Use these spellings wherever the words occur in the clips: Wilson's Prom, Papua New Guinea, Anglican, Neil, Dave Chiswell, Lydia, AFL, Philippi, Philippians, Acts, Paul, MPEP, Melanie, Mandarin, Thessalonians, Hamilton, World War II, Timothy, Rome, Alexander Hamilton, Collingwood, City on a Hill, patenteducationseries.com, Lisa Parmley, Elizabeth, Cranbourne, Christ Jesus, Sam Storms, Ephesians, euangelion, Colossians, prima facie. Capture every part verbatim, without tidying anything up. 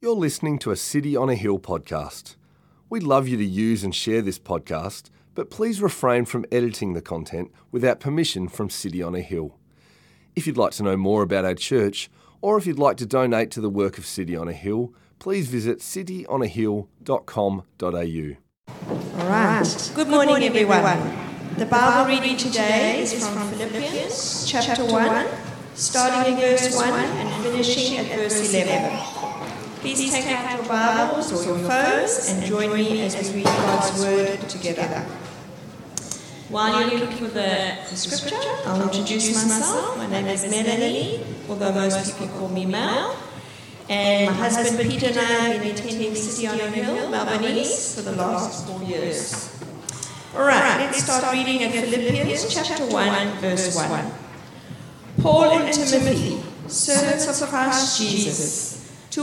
You're listening to a City on a Hill podcast. We'd love you to use and share this podcast, but please refrain from editing the content without permission from City on a Hill. If you'd like to know more about our church, or if you'd like to donate to the work of City on a Hill, please visit city on a hill dot com dot a u. All right. Good morning, Good morning everyone. everyone. The Bible reading today is from Philippians chapter one, starting at verse one and finishing at verse eleven. Please take out your Bibles or your phones and join me as we read God's Word together. While you're looking for the scripture, I'll introduce myself. My name is Melanie, although most people call me Mel. And my husband Peter and I have been attending City on a Hill, Melbourne-East, for the last four years. All right, let's start reading at Philippians chapter one, verse one. Paul and Timothy, servants of Christ Jesus, to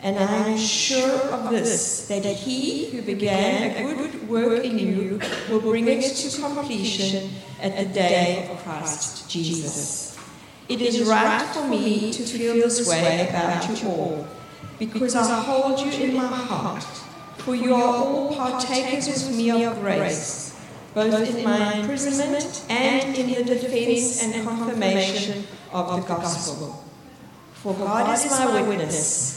And I am sure of this, that he who began a good work in you will bring it to completion at the day of Christ Jesus. It is right for me to feel this way about you all, because I hold you in my heart, for you are all partakers with me of grace, both in my imprisonment and in the defense and confirmation of the gospel. For God is my witness,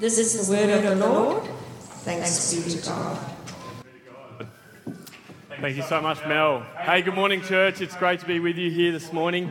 This is the word of the Lord. Thanks be to God. Thank you so much, Mel. Hey, good morning, church. It's great to be with you here this morning.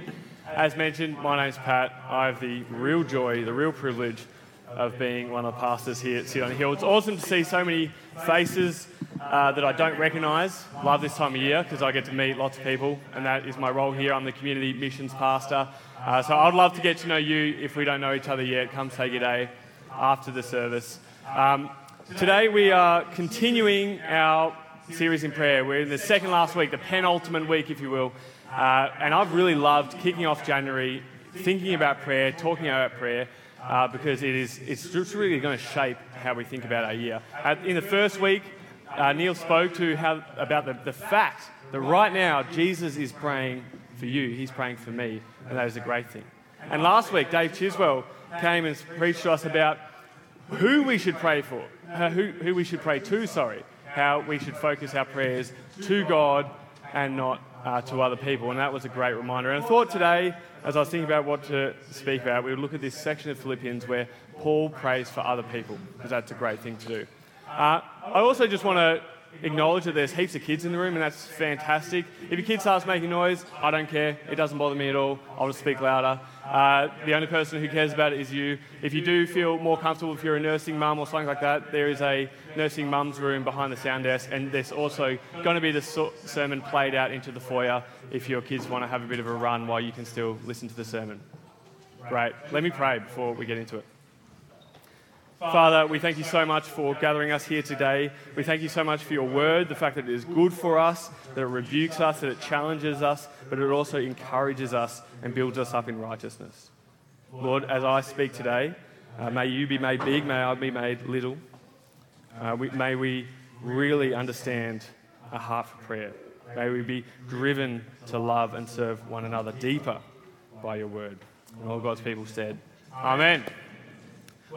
As mentioned, my name's Pat. I have the real joy, the real privilege of being one of the pastors here at City on a Hill. It's awesome to see so many faces uh, that I don't recognise. Love this time of year because I get to meet lots of people, and that is my role here. I'm the community missions pastor. Uh, so I'd love to get to know you. If we don't know each other yet, come say good day after the service. Um, today we are continuing our series in prayer. We're in the second last week, the penultimate week, if you will. Uh, and I've really loved kicking off January, thinking about prayer, talking about prayer, uh, because it is, it's just really going to shape how we think about our year. Uh, in the first week, uh, Neil spoke to how, about the, the fact that right now Jesus is praying for you. He's praying for me, and that is a great thing. And last week, Dave Chiswell came and preached to us about who we should pray for, who, who we should pray to, sorry, how we should focus our prayers to God and not uh, to other people. And that was a great reminder. And I thought today, as I was thinking about what to speak about, we would look at this section of Philippians where Paul prays for other people, because that's a great thing to do. Uh, I also just want to acknowledge that there's heaps of kids in the room, and that's fantastic. If your kid starts making noise, I don't care. It doesn't bother me at all. I'll just speak louder. Uh, the only person who cares about it is you. If you do feel more comfortable, if you're a nursing mum or something like that, there is a nursing mum's room behind the sound desk, and there's also going to be the so- sermon played out into the foyer if your kids want to have a bit of a run while you can still listen to the sermon. Great. Let me pray before we get into it. Father, we thank you so much for gathering us here today. We thank you so much for your word, the fact that it is good for us, that it rebukes us, that it challenges us, but it also encourages us and builds us up in righteousness. Lord, as I speak today, uh, may you be made big, may I be made little. Uh, we, may we really understand a heart for prayer. May we be driven to love and serve one another deeper by your word. And all God's people said, Amen.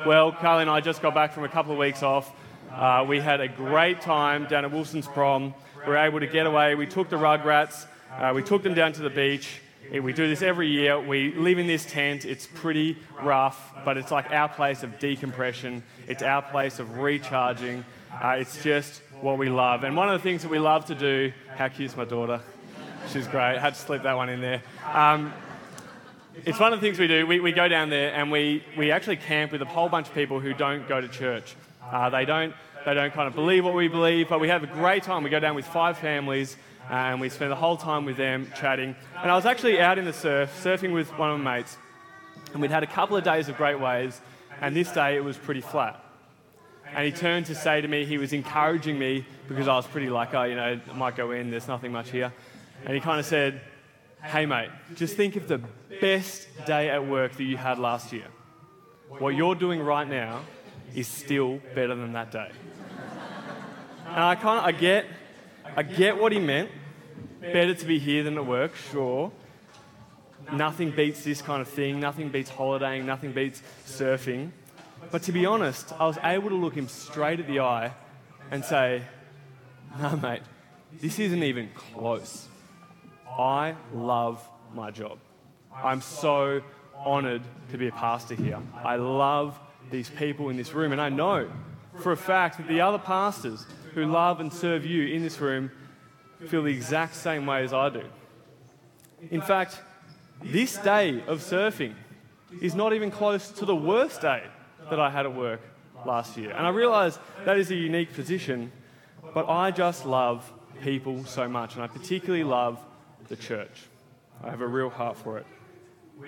Well, Carly and I just got back from a couple of weeks off. Uh, we had a great time down at Wilson's Prom. We were able to get away. We took the Rugrats. Uh, we took them down to the beach. We do this every year. We live in this tent. It's pretty rough, but it's like our place of decompression. It's our place of recharging. Uh, it's just what we love. And one of the things that we love to do, how cute's my daughter? She's great. Had to slip that one in there. Um, it's one of the things we do. We, we go down there and we, we actually camp with a whole bunch of people who don't go to church. Uh, they don't they don't kind of believe what we believe, but we have a great time. We go down with five families and we spend the whole time with them chatting. And I was actually out in the surf, surfing with one of my mates, and we'd had a couple of days of great waves, and this day it was pretty flat. And he turned to say to me, he was encouraging me because I was pretty like, oh, you know, I might go in, there's nothing much here. And he kind of said, hey, mate, just think of the best day at work that you had last year. What you're doing right now is still better than that day. And I kind of, I get, I get what he meant. Better to be here than at work, sure. Nothing beats this kind of thing. Nothing beats holidaying. Nothing beats surfing. But to be honest, I was able to look him straight at the eye and say, no, mate, this isn't even close. I love my job. I'm so honoured to be a pastor here. I love these people in this room. And I know for a fact that the other pastors who love and serve you in this room feel the exact same way as I do. In fact, this day of surfing is not even close to the worst day that I had at work last year. And I realise that is a unique position, but I just love people so much, and I particularly love the church. I have a real heart for it.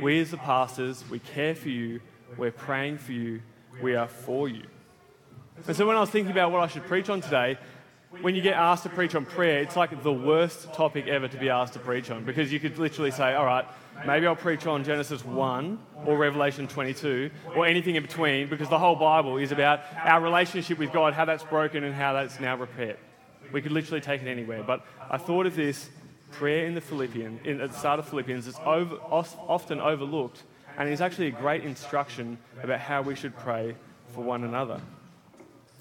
We as the pastors, we care for you, we're praying for you, we are for you. And so when I was thinking about what I should preach on today, when you get asked to preach on prayer, it's like the worst topic ever to be asked to preach on, because you could literally say, all right, maybe I'll preach on Genesis one or Revelation twenty-two or anything in between, because the whole Bible is about our relationship with God, how that's broken and how that's now repaired. We could literally take it anywhere. But I thought of this prayer in the Philippians, in, at the start of Philippians, it's over, often overlooked, and it's actually a great instruction about how we should pray for one another.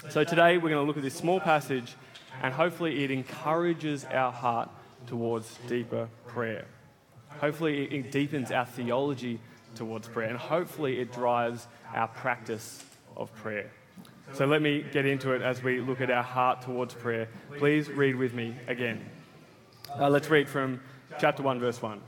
So today we're going to look at this small passage, and hopefully it encourages our heart towards deeper prayer. Hopefully it deepens our theology towards prayer, and hopefully it drives our practice of prayer. So let me get into it as we look at our heart towards prayer. Please read with me again. Uh, let's read from chapter one, verse one.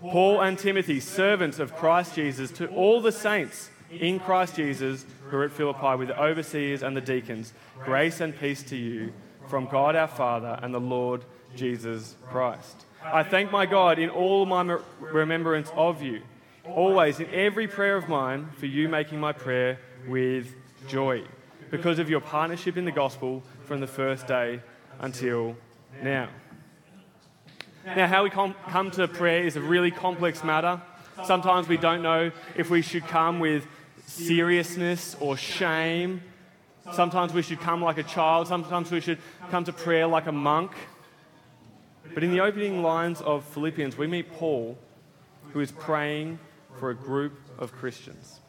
Paul and Timothy, servants of Christ Jesus, to all the saints in Christ Jesus who are at Philippi with the overseers and the deacons, grace and peace to you from God our Father and the Lord Jesus Christ. I thank my God in all my remembrance of you, always in every prayer of mine, for you making my prayer with joy, because of your partnership in the gospel from the first day until now. Now, how we com- come to prayer is a really complex matter. Sometimes we don't know if we should come with seriousness or shame. Sometimes we should come like a child. Sometimes we should come to prayer like a monk. But in the opening lines of Philippians, we meet Paul, who is praying for a group of Christians.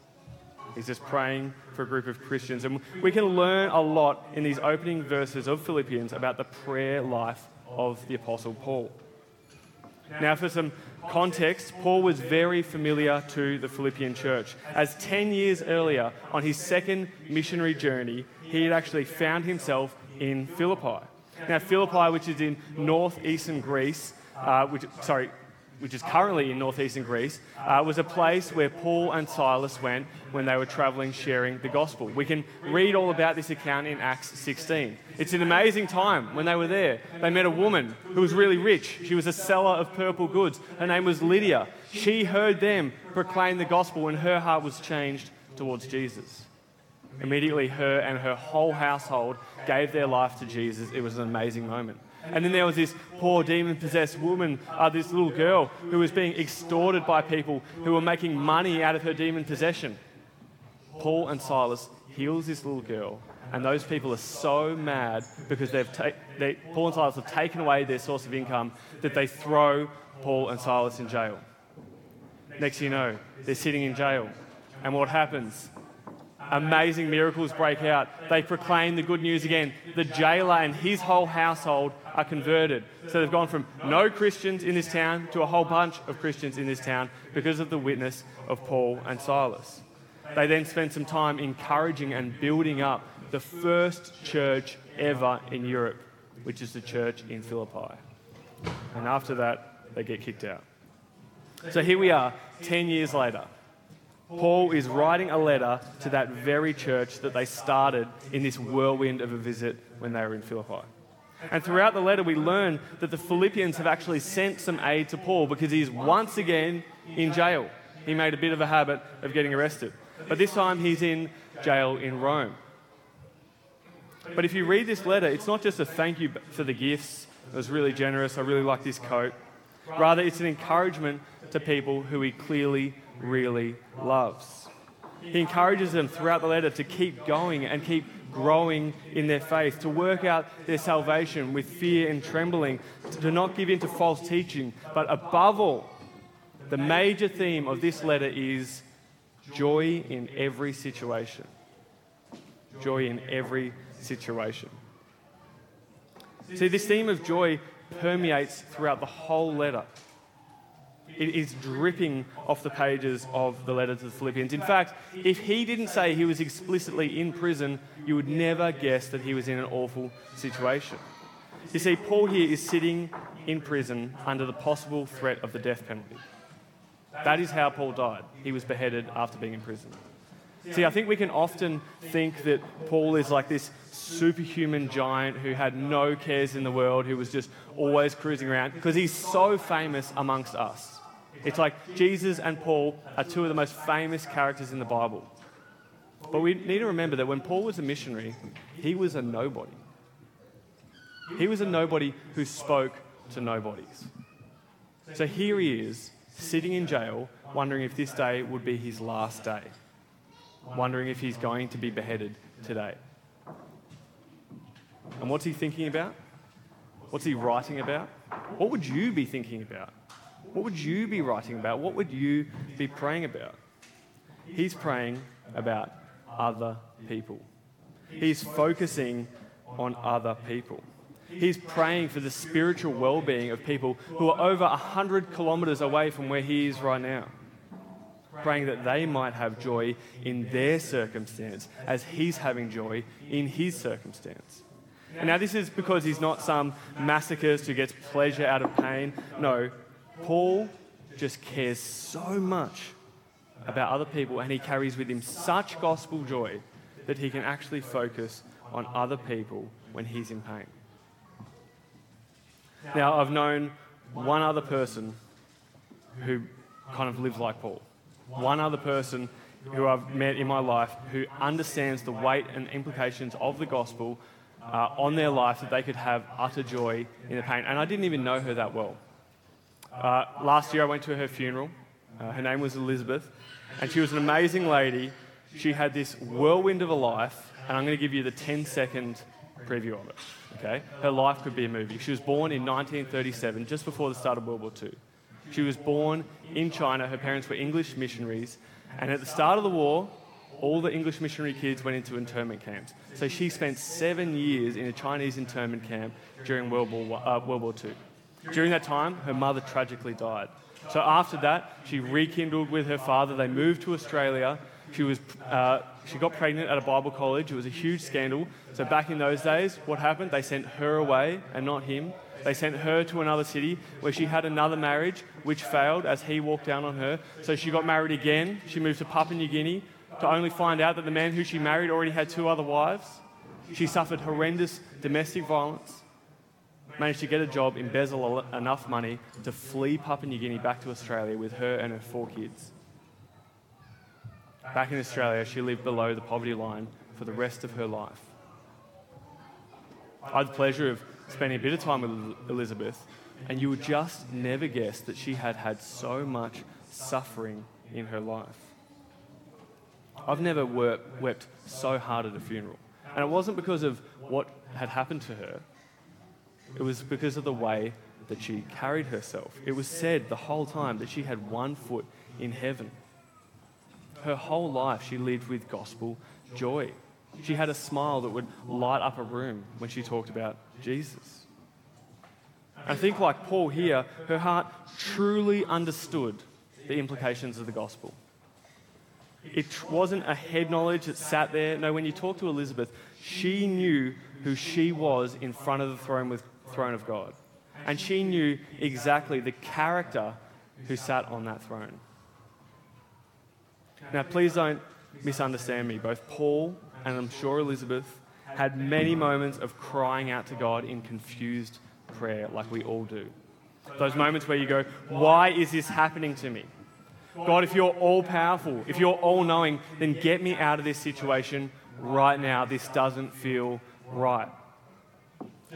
He's just praying for a group of Christians. And we can learn a lot in these opening verses of Philippians about the prayer life of the Apostle Paul. Now, for some context, Paul was very familiar to the Philippian church, as ten years earlier, on his second missionary journey, he had actually found himself in Philippi. Now, Philippi, which is in northeastern Greece, uh, which sorry, which is currently in northeastern Greece, uh, was a place where Paul and Silas went when they were travelling, sharing the gospel. We can read all about this account in Acts sixteen. It's an amazing time when they were there. They met a woman who was really rich. She was a seller of purple goods. Her name was Lydia. She heard them proclaim the gospel, and her heart was changed towards Jesus. Immediately, her and her whole household gave their life to Jesus. It was an amazing moment. And then there was this poor demon-possessed woman, uh, this little girl, who was being extorted by people who were making money out of her demon possession. Paul and Silas heals this little girl, and those people are so mad because they've ta- they, Paul and Silas have taken away their source of income that they throw Paul and Silas in jail. Next thing you know, they're sitting in jail. And what happens? Amazing miracles break out. They proclaim the good news again. The jailer and his whole household are converted. So they've gone from no Christians in this town to a whole bunch of Christians in this town because of the witness of Paul and Silas. They then spend some time encouraging and building up the first church ever in Europe, which is the church in Philippi. And after that, they get kicked out. So here we are, ten years later. Paul is writing a letter to that very church that they started in this whirlwind of a visit when they were in Philippi. And throughout the letter, we learn that the Philippians have actually sent some aid to Paul because he's once again in jail. He made a bit of a habit of getting arrested. But this time he's in jail in Rome. But if you read this letter, it's not just a thank you for the gifts. It was really generous. I really like this coat. Rather, it's an encouragement to people who he clearly, really loves. He encourages them throughout the letter to keep going and keep growing in their faith, to work out their salvation with fear and trembling, to not give in to false teaching. But above all, the major theme of this letter is joy in every situation. Joy in every situation. See, this theme of joy permeates throughout the whole letter. It is dripping off the pages of the letter to the Philippians. In fact, if he didn't say he was explicitly in prison, you would never guess that he was in an awful situation. You see, Paul here is sitting in prison under the possible threat of the death penalty. That is how Paul died. He was beheaded after being in prison. See, I think we can often think that Paul is like this superhuman giant who had no cares in the world, who was just always cruising around, because he's so famous amongst us. It's like Jesus and Paul are two of the most famous characters in the Bible. But we need to remember that when Paul was a missionary, he was a nobody. He was a nobody who spoke to nobodies. So here he is, sitting in jail, wondering if this day would be his last day. Wondering if he's going to be beheaded today. And what's he thinking about? What's he writing about? What would you be thinking about? What would you be writing about? What would you be praying about? He's praying about other people. He's focusing on other people. He's praying for the spiritual well-being of people who are over one hundred kilometres away from where he is right now. Praying that they might have joy in their circumstance as he's having joy in his circumstance. And now this is because he's not some masochist who gets pleasure out of pain. No, Paul just cares so much about other people, and he carries with him such gospel joy that he can actually focus on other people when he's in pain. Now, I've known one other person who kind of lives like Paul. One other person who I've met in my life who understands the weight and implications of the gospel uh, on their life, that they could have utter joy in the pain. And I didn't even know her that well. Uh, last year I went to her funeral. Uh, her name was Elizabeth. And she was an amazing lady. She had this whirlwind of a life. And I'm going to give you the ten-second preview of it. Okay? Her life could be a movie. She was born in nineteen thirty-seven, just before the start of World War Two. She was born in China. Her parents were English missionaries. And at the start of the war, all the English missionary kids went into internment camps. So she spent seven years in a Chinese internment camp during World War, uh, World War Two. During that time, her mother tragically died. So after that, she rekindled with her father. They moved to Australia. She was uh, she got pregnant at a Bible college. It was a huge scandal. So back in those days, what happened? They sent her away and not him. They sent her to another city where she had another marriage, which failed as he walked down on her. So she got married again. She moved to Papua New Guinea to only find out that the man who she married already had two other wives. She suffered horrendous domestic violence, managed to get a job, embezzle enough money to flee Papua New Guinea back to Australia with her and her four kids. Back in Australia, she lived below the poverty line for the rest of her life. I had the pleasure of spending a bit of time with Elizabeth, and you would just never guess that she had had so much suffering in her life. I've never wept, wept so hard at a funeral, and it wasn't because of what had happened to her. It was because of the way that she carried herself. It was said the whole time that she had one foot in heaven. Her whole life she lived with gospel joy. She had a smile that would light up a room when she talked about Jesus. I think, like Paul here, her heart truly understood the implications of the gospel. It wasn't a head knowledge that sat there. No, when you talk to Elizabeth, she knew who she was in front of the throne, with, throne of God. And she knew exactly the character who sat on that throne. Now, please don't misunderstand me. Both Paul and I'm sure Elizabeth had many moments of crying out to God in confused prayer, like we all do. Those moments where you go, why is this happening to me? God, if you're all-powerful, if you're all-knowing, then get me out of this situation right now. This doesn't feel right.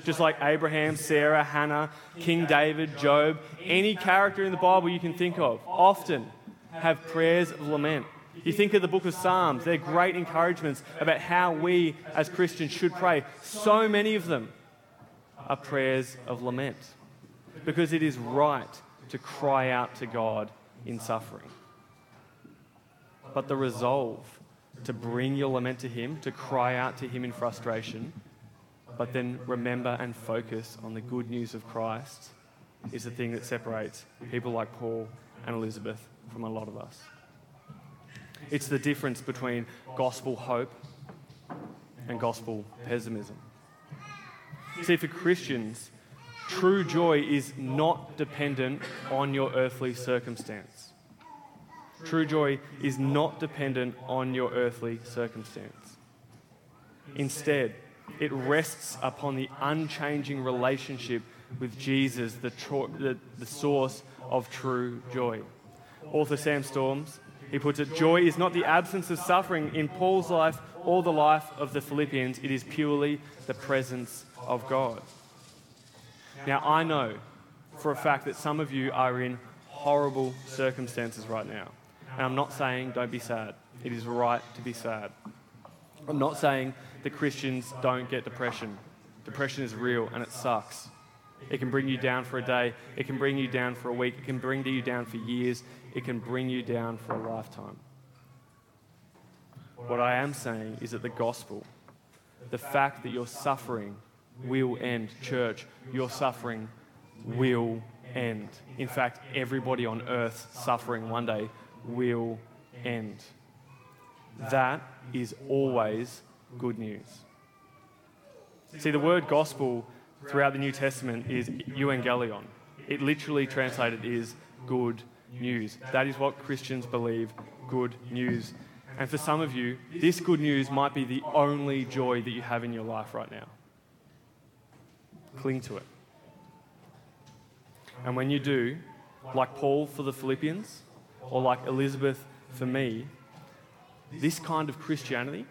Just like Abraham, Sarah, Hannah, King David, Job, any character in the Bible you can think of, often have prayers of lament. You think of the book of Psalms, they're great encouragements about how we as Christians should pray. So many of them are prayers of lament, because it is right to cry out to God in suffering. But the resolve to bring your lament to Him, to cry out to Him in frustration, but then remember and focus on the good news of Christ, is the thing that separates people like Paul and Elizabeth from a lot of us. It's the difference between gospel hope and gospel pessimism. See, for Christians, true joy is not dependent on your earthly circumstance. True joy is not dependent on your earthly circumstance. Instead, it rests upon the unchanging relationship with Jesus, the, tro- the, the source of true joy. Author Sam Storms, he puts it, joy is not the absence of suffering in Paul's life or the life of the Philippians. It is purely the presence of God. Now, I know for a fact that some of you are in horrible circumstances right now. And I'm not saying don't be sad. It is right to be sad. I'm not saying that Christians don't get depression. Depression is real and it sucks. It can bring you down for a day. It can bring you down for a week. It can bring you down for years. It can bring you down for a lifetime. What I am saying is that the gospel, the fact that your suffering will end. Church, your suffering will end. In fact, everybody on earth suffering one day will end. That is always good news. See, the word gospel throughout the New Testament is euangelion. It literally translated is good news. That is what Christians believe, good news. And for some of you, this good news might be the only joy that you have in your life right now. Cling to it. And when you do, like Paul for the Philippians, or like Elizabeth for me, this kind of Christianity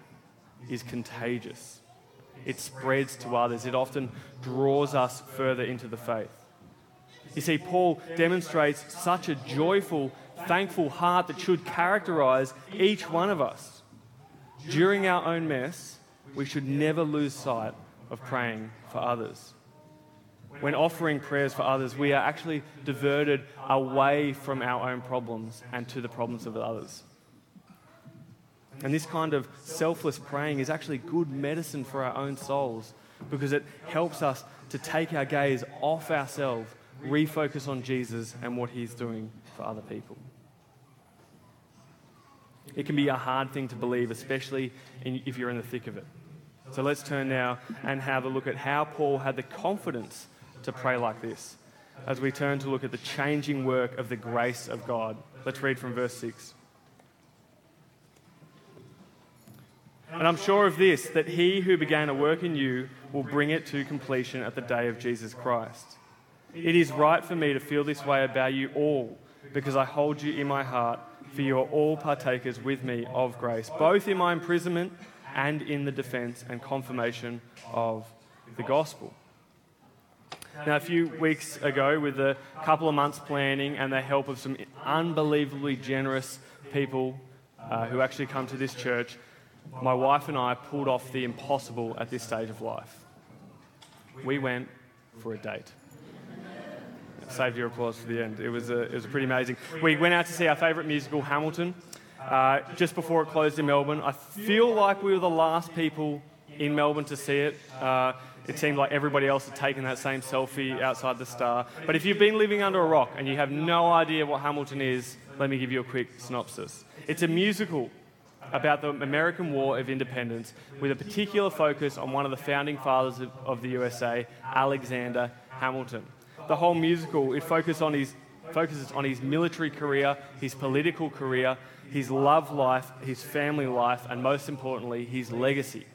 is contagious. It spreads to others. It often draws us further into the faith. You see, Paul demonstrates such a joyful, thankful heart that should characterize each one of us. During our own mess, we should never lose sight of praying for others. When offering prayers for others, we are actually diverted away from our own problems and to the problems of others. And this kind of selfless praying is actually good medicine for our own souls, because it helps us to take our gaze off ourselves, refocus on Jesus and what He's doing for other people. It can be a hard thing to believe, especially in, if you're in the thick of it. So let's turn now and have a look at how Paul had the confidence to pray like this, as we turn to look at the changing work of the grace of God. Let's read from verse six. And I'm sure of this, that He who began a work in you will bring it to completion at the day of Jesus Christ. It is right for me to feel this way about you all, because I hold you in my heart, for you are all partakers with me of grace, both in my imprisonment and in the defense and confirmation of the gospel. Now, a few weeks ago, with a couple of months planning and the help of some unbelievably generous people uh, who actually come to this church, my wife and I pulled off the impossible at this stage of life. We went for a date. Saved your applause for the end. It was a, it was a pretty amazing. We went out to see our favourite musical, Hamilton, uh, just before it closed in Melbourne. I feel like we were the last people in Melbourne to see it. Uh, it seemed like everybody else had taken that same selfie outside the Star. But if you've been living under a rock and you have no idea what Hamilton is, let me give you a quick synopsis. It's a musical about the American War of Independence, with a particular focus on one of the founding fathers of, of the U S A, Alexander Hamilton. The whole musical, it focuses on his focuses on his military career, his political career, his love life, his family life, and most importantly, his legacy.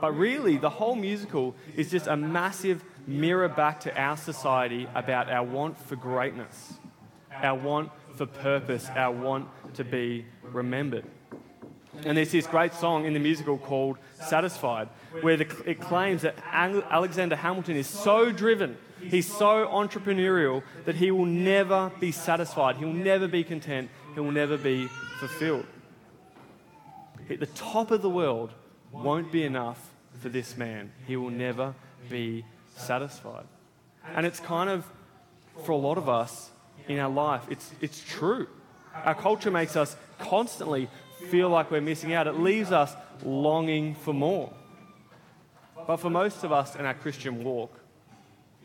But really, the whole musical is just a massive mirror back to our society about our want for greatness, our want for purpose, our want to be remembered. And there's this great song in the musical called Satisfied, where the, it claims that Alexander Hamilton is so driven, he's so entrepreneurial, that he will never be satisfied, he'll never be content, he'll never be fulfilled. At the top of the world won't be enough for this man. He will never be satisfied. And it's kind of, for a lot of us in our life, it's it's true. Our culture makes us constantly feel like we're missing out. It leaves us longing for more. But for most of us in our Christian walk,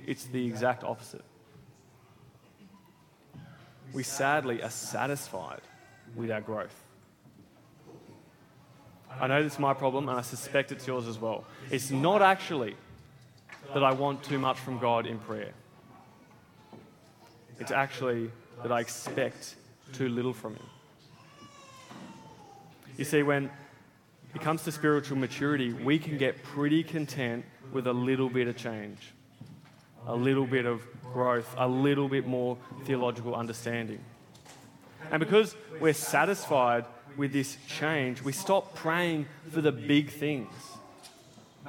it's the exact opposite. We sadly are satisfied with our growth. I know that's my problem, and I suspect it's yours as well. It's not actually that I want too much from God in prayer. It's actually that I expect too little from Him. You see, when it comes to spiritual maturity, we can get pretty content with a little bit of change, a little bit of growth, a little bit more theological understanding. And because we're satisfied with this change, we stop praying for the big things.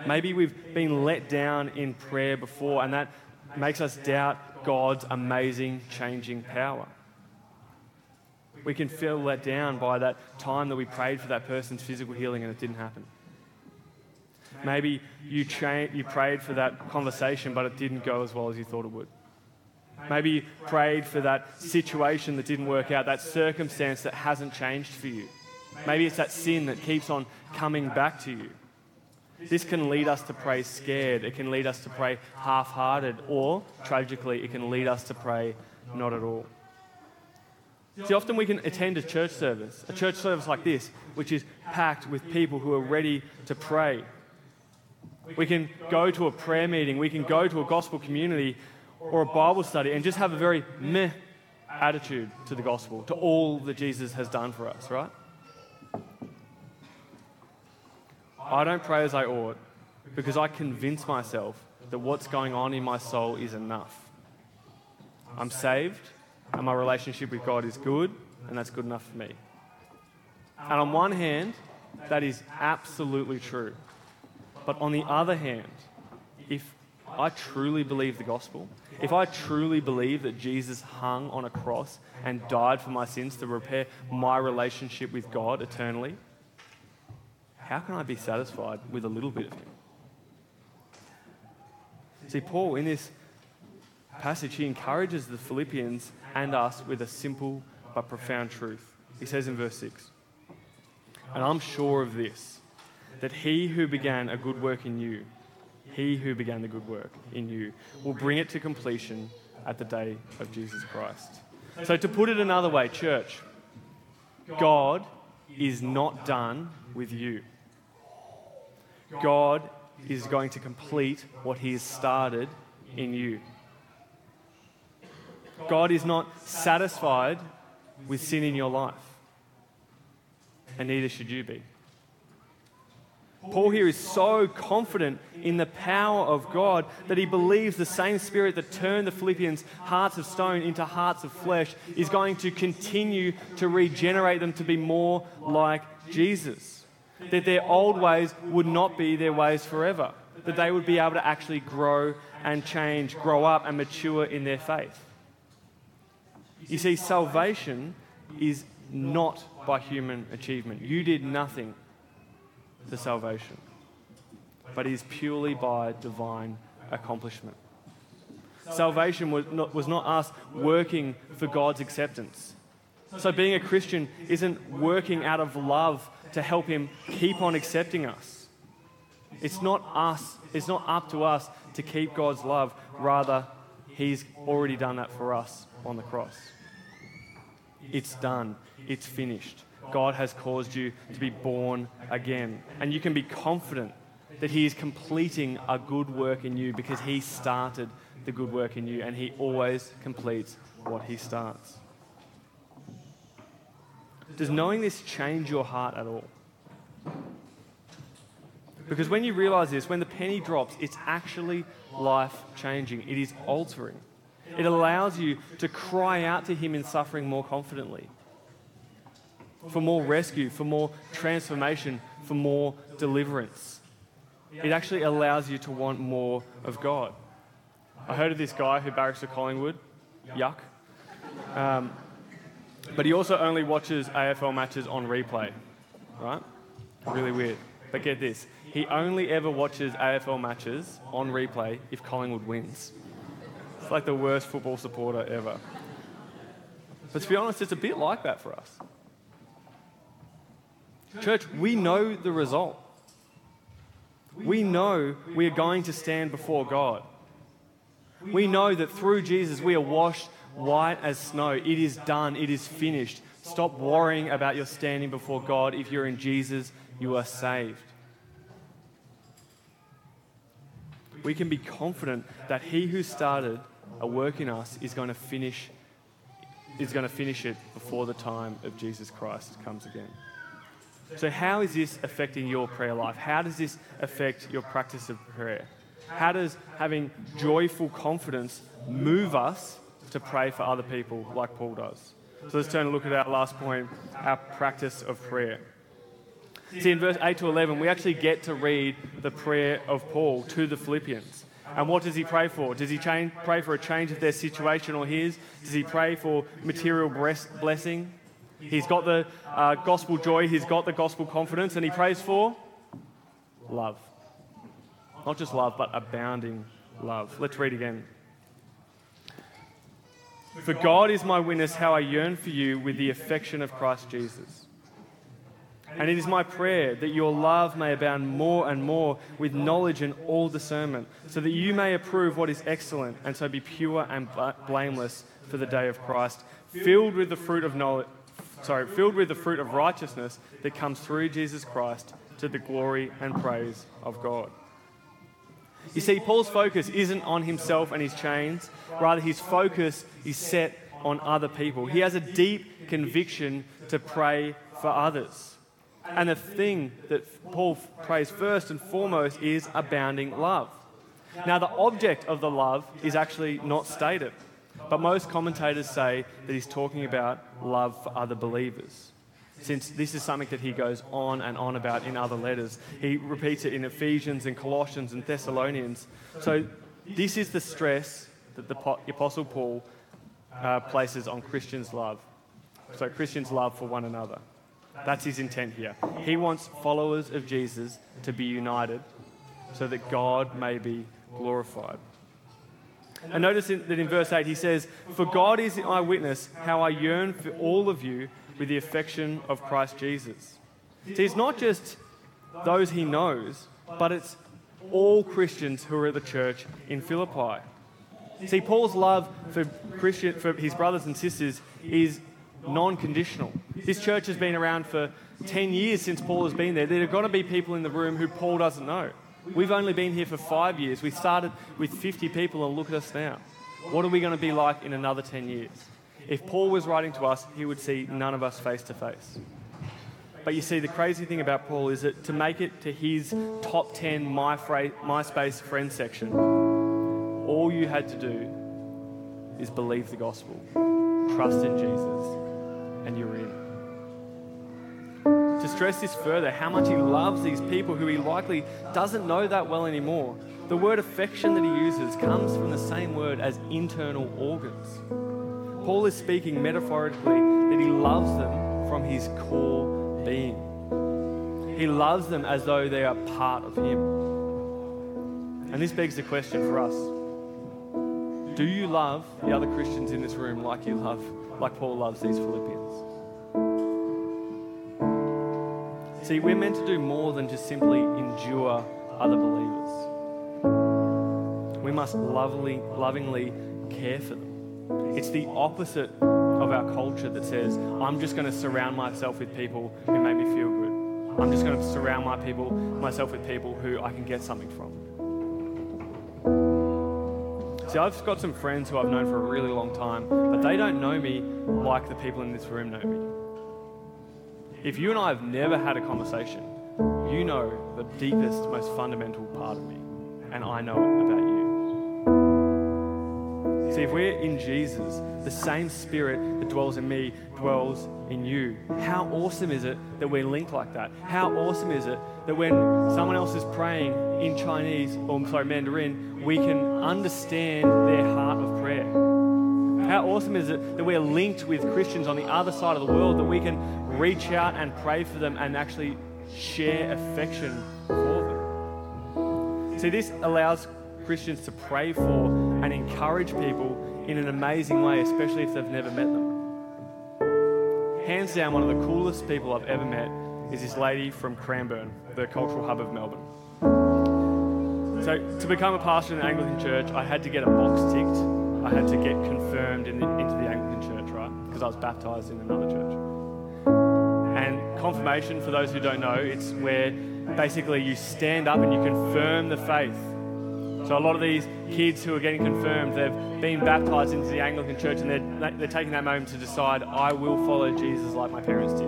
Maybe we've been let down in prayer before, and that makes us doubt God's amazing, changing power. We can feel let down by that time that we prayed for that person's physical healing and it didn't happen. Maybe you, cha- you prayed for that conversation, but it didn't go as well as you thought it would. Maybe you prayed for that situation that didn't work out, that circumstance that hasn't changed for you. Maybe it's that sin that keeps on coming back to you. This can lead us to pray scared. It can lead us to pray half-hearted, or, tragically, it can lead us to pray not at all. See, often we can attend a church service, a church service like this, which is packed with people who are ready to pray. We can go to a prayer meeting, we can go to a gospel community or a Bible study and just have a very meh attitude to the gospel, to all that Jesus has done for us, right? I don't pray as I ought because I convince myself that what's going on in my soul is enough. I'm saved and my relationship with God is good, and that's good enough for me. And on one hand, that is absolutely true. But on the other hand, if I truly believe the gospel, if I truly believe that Jesus hung on a cross and died for my sins to repair my relationship with God eternally, how can I be satisfied with a little bit of Him? See, Paul, in this passage, he encourages the Philippians and us with a simple but profound truth. He says in verse six, "And I'm sure of this, that he who began a good work in you, he who began the good work in you, will bring it to completion at the day of Jesus Christ." So to put it another way, church, God is not done with you. God is going to complete what He has started in you. God is not satisfied with sin in your life, and neither should you be. Paul here is so confident in the power of God that he believes the same Spirit that turned the Philippians' hearts of stone into hearts of flesh is going to continue to regenerate them to be more like Jesus. That their old ways would not be their ways forever. That they would be able to actually grow and change, grow up and mature in their faith. You see, salvation is not by human achievement. You did nothing to salvation, but it is purely by divine accomplishment. Salvation was not, was not us working for God's acceptance. So being a Christian isn't working out of love to help Him keep on accepting us. It's not us, it's not up to us to keep God's love. Rather, He's already done that for us on the cross. It's done. It's finished. God has caused you to be born again. And you can be confident that he is completing a good work in you because he started the good work in you, and he always completes what he starts. Does knowing this change your heart at all? Because when you realise this, when the penny drops, it's actually life-changing. It is altering. It allows you to cry out to him in suffering more confidently, for more rescue, for more transformation, for more deliverance. It actually allows you to want more of God. I heard of this guy who barracks for Collingwood. Yuck. Um, but he also only watches A F L matches on replay, right? Really weird. But get this. He only ever watches A F L matches on replay if Collingwood wins. It's like the worst football supporter ever. But to be honest, it's a bit like that for us. Church, we know the result. We know we are going to stand before God. We know that through Jesus we are washed white as snow. It is done. It is finished. Stop worrying about your standing before God. If you're in Jesus, you are saved. We can be confident that he who started a work in us is going to finish, is going to finish it before the time of Jesus Christ comes again. So how is this affecting your prayer life? How does this affect your practice of prayer? How does having joyful confidence move us to pray for other people like Paul does? So let's turn and look at our last point, our practice of prayer. See, in verse eight to eleven, we actually get to read the prayer of Paul to the Philippians. And what does he pray for? Does he change, pray for a change of their situation or his? Does he pray for material blessing? He's got the uh, gospel joy, he's got the gospel confidence, and he prays for love. Not just love, but abounding love. Let's read again. For God is my witness how I yearn for you with the affection of Christ Jesus. And it is my prayer that your love may abound more and more with knowledge and all discernment, so that you may approve what is excellent and so be pure and blameless for the day of Christ, filled with the fruit of knowledge, sorry, filled with the fruit of righteousness that comes through Jesus Christ to the glory and praise of God. You see, Paul's focus isn't on himself and his chains. Rather, his focus is set on other people. He has a deep conviction to pray for others. And the thing that Paul prays first and foremost is abounding love. Now, the object of the love is actually not stated, but most commentators say that he's talking about love for other believers, since this is something that he goes on and on about in other letters. He repeats it in Ephesians and Colossians and Thessalonians. So this is the stress that the Apostle Paul uh, places on Christians' love. So Christians' love for one another. That's his intent here. He wants followers of Jesus to be united so that God may be glorified. And notice that in verse eight he says, for God is my witness how I yearn for all of you with the affection of Christ Jesus. See, it's not just those he knows, but it's all Christians who are at the church in Philippi. See, Paul's love for Christian, for his brothers and sisters is non-conditional. This church has been around for ten years since Paul has been there. There are going to be people in the room who Paul doesn't know. We've only been here for five years. We started with fifty people and look at us now. What are we going to be like in another ten years? If Paul was writing to us, he would see none of us face to face. But you see, the crazy thing about Paul is that to make it to his top ten My Fra- MySpace friend section, all you had to do is believe the gospel, trust in Jesus, and you're in. To stress this further, how much he loves these people who he likely doesn't know that well anymore, the word affection that he uses comes from the same word as internal organs. Paul is speaking metaphorically that he loves them from his core being. He loves them as though they are part of him. And this begs the question for us. Do you love the other Christians in this room like you love, like Paul loves these Philippians? See, we're meant to do more than just simply endure other believers. We must lovely, lovingly care for them. It's the opposite of our culture that says, I'm just going to surround myself with people who make me feel good. I'm just going to surround my people, myself with people who I can get something from. See, I've got some friends who I've known for a really long time, but they don't know me like the people in this room know me. If you and I have never had a conversation, you know the deepest, most fundamental part of me, and I know it about you. See, if we're in Jesus, the same Spirit that dwells in me dwells in you. How awesome is it that we're linked like that? How awesome is it that when someone else is praying in Chinese, or sorry, Mandarin, we can understand their heart of prayer? How awesome is it that we're linked with Christians on the other side of the world, that we can reach out and pray for them and actually share affection for them? See, this allows Christians to pray for and encourage people in an amazing way, especially if they've never met them. Hands down, one of the coolest people I've ever met is this lady from Cranbourne, the cultural hub of Melbourne. So to become a pastor in the Anglican church, I had to get a box ticked. I had to get confirmed in the, into the Anglican church, right? Because I was baptised in another church. And confirmation, for those who don't know, it's where basically you stand up and you confirm the faith. So a lot of these kids who are getting confirmed, they've been baptised into the Anglican church and they're, they're taking that moment to decide, I will follow Jesus like my parents did.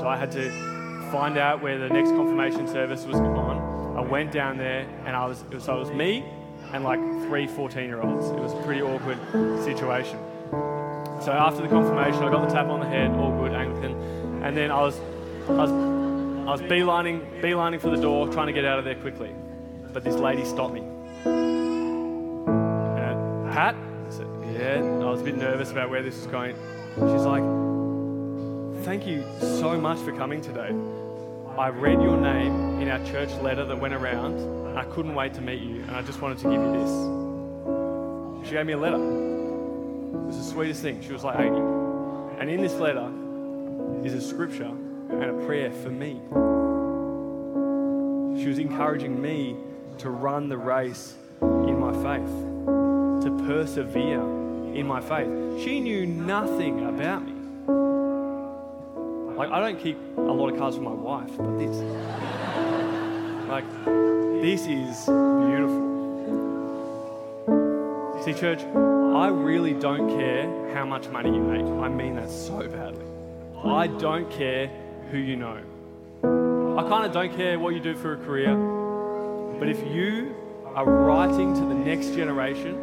So I had to find out where the next confirmation service was on. I went down there and I was, it was, so it was me and like three fourteen-year-olds. It was a pretty awkward situation. So after the confirmation, I got the tap on the head, all good, Anglican. And then I was, I was, I was beelining, beelining for the door, trying to get out of there quickly. But this lady stopped me. And Pat, I said, yeah, I was a bit nervous about where this was going. She's like, thank you so much for coming today. I read your name in our church letter that went around, and I couldn't wait to meet you, and I just wanted to give you this. She gave me a letter. It was the sweetest thing. She was like eighty. And in this letter is a scripture and a prayer for me. She was encouraging me to run the race in my faith, to persevere in my faith. She knew nothing about me. Like, I don't keep a lot of cards for my wife, but this. Like, this is beautiful. See, church, I really don't care how much money you make. I mean that so badly. I don't care who you know. I kind of don't care what you do for a career. But if you are writing to the next generation,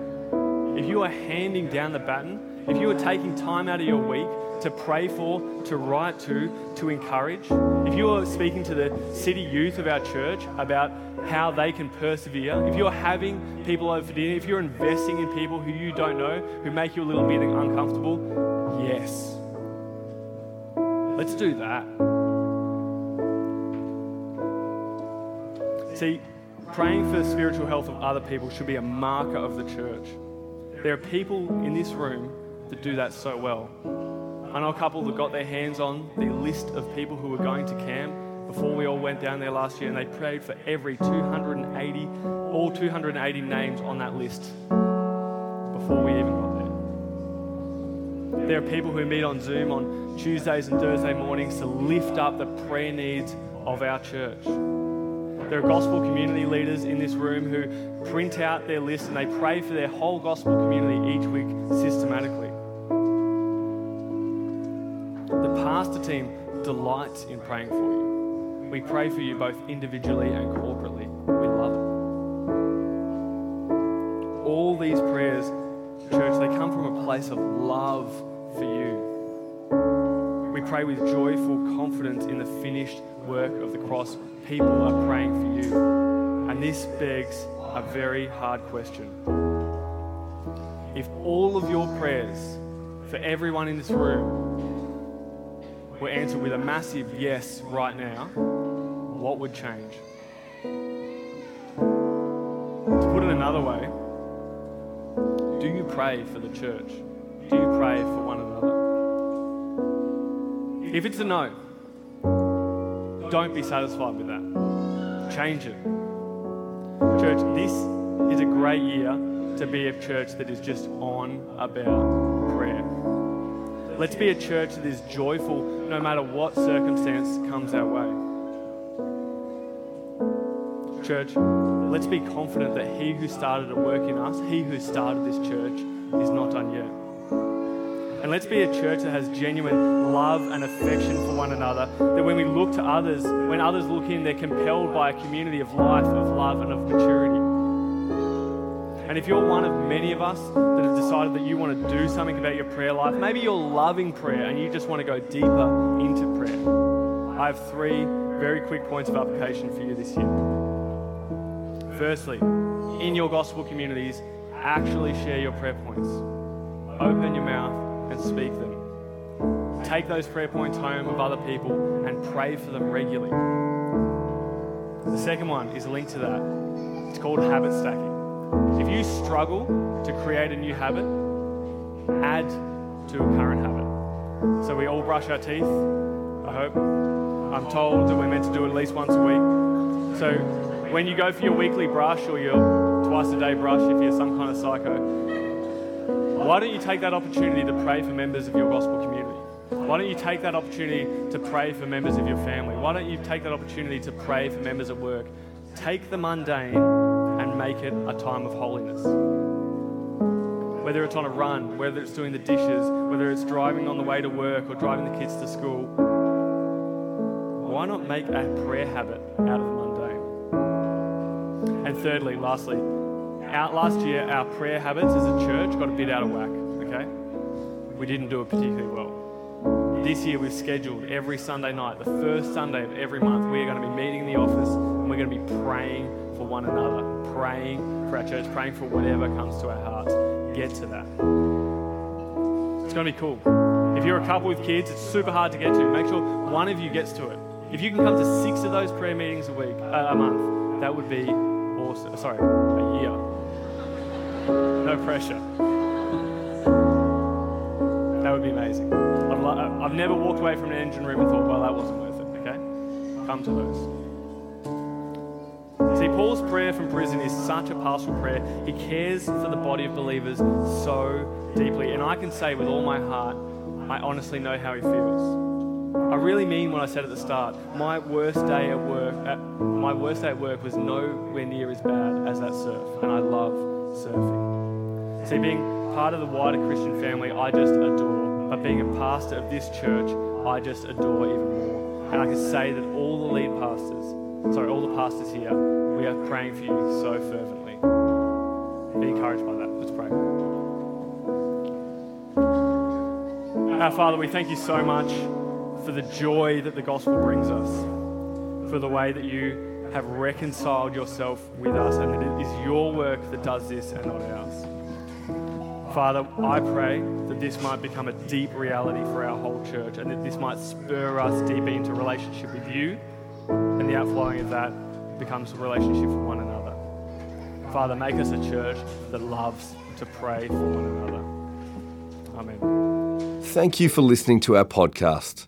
if you are handing down the baton, if you are taking time out of your week to pray for, to write to, to encourage, if you are speaking to the city youth of our church about how they can persevere, if you are having people over for dinner, if you're investing in people who you don't know, who make you a little bit uncomfortable, yes. Let's do that. See, praying for the spiritual health of other people should be a marker of the church. There are people in this room that do that so well. I know a couple that got their hands on the list of people who were going to camp before we all went down there last year, and they prayed for every two hundred eighty, all two hundred eighty names on that list before we even got there. There are people who meet on Zoom on Tuesdays and Thursday mornings to lift up the prayer needs of our church. There are gospel community leaders in this room who print out their list and they pray for their whole gospel community each week systematically. The pastor team delights in praying for you. We pray for you both individually and corporately. We love it. All these prayers, church, they come from a place of love for you. We pray with joyful confidence in the finished work of the cross. People are praying for you. And this begs a very hard question. If all of your prayers for everyone in this room were answered with a massive yes right now, what would change? To put it another way, do you pray for the church? Do you pray for one another? If it's a no, don't be satisfied with that. Change it. Church, this is a great year to be a church that is just on about prayer. Let's be a church that is joyful no matter what circumstance comes our way. Church, let's be confident that he who started a work in us, he who started this church, is not done yet. And let's be a church that has genuine love and affection for one another, that when we look to others, when others look in, they're compelled by a community of life, of love, and of maturity. And if you're one of many of us that have decided that you want to do something about your prayer life, maybe you're loving prayer and you just want to go deeper into prayer, I have three very quick points of application for you this year. Firstly, in your gospel communities, actually share your prayer points. Open your mouth and speak them. Take those prayer points home of other people and pray for them regularly. The second one is linked to that. It's called habit stacking. If you struggle to create a new habit, add to a current habit. So we all brush our teeth, I hope. I'm told that we're meant to do it at least once a week. So when you go for your weekly brush or your twice a day brush, if you're some kind of psycho, why don't you take that opportunity to pray for members of your gospel community? Why don't you take that opportunity to pray for members of your family? Why don't you take that opportunity to pray for members at work? Take the mundane and make it a time of holiness. Whether it's on a run, whether it's doing the dishes, whether it's driving on the way to work or driving the kids to school, why not make a prayer habit out of the mundane? And thirdly, lastly, Out last year, our prayer habits as a church got a bit out of whack, okay? We didn't do it particularly well. This year, we've scheduled every Sunday night, the first Sunday of every month, we are going to be meeting in the office and we're going to be praying for one another, praying for our church, praying for whatever comes to our hearts. Get to that. It's going to be cool. If you're a couple with kids, it's super hard to get to. Make sure one of you gets to it. If you can come to six of those prayer meetings a week, uh, a month, that would be awesome. Sorry, a year. No pressure. That would be amazing. I've, lo- I've never walked away from an engine room and thought, well, that wasn't worth it, okay? Come to those. See, Paul's prayer from prison is such a pastoral prayer. He cares for the body of believers so deeply. And I can say with all my heart, I honestly know how he feels. I really mean what I said at the start. My worst day at work, at, my worst day at work was nowhere near as bad as that surf. And I love surfing. See, being part of the wider Christian family, I just adore. But being a pastor of this church, I just adore even more. And I can say that all the lead pastors, sorry, all the pastors here, we are praying for you so fervently. Be encouraged by that. Let's pray. Our Father, we thank you so much for the joy that the gospel brings us, for the way that you have reconciled yourself with us, and it is your work that does this and not ours. Father, I pray that this might become a deep reality for our whole church, and that this might spur us deeper into relationship with you, and the outflowing of that becomes a relationship with one another. Father, make us a church that loves to pray for one another. Amen. Thank you for listening to our podcast.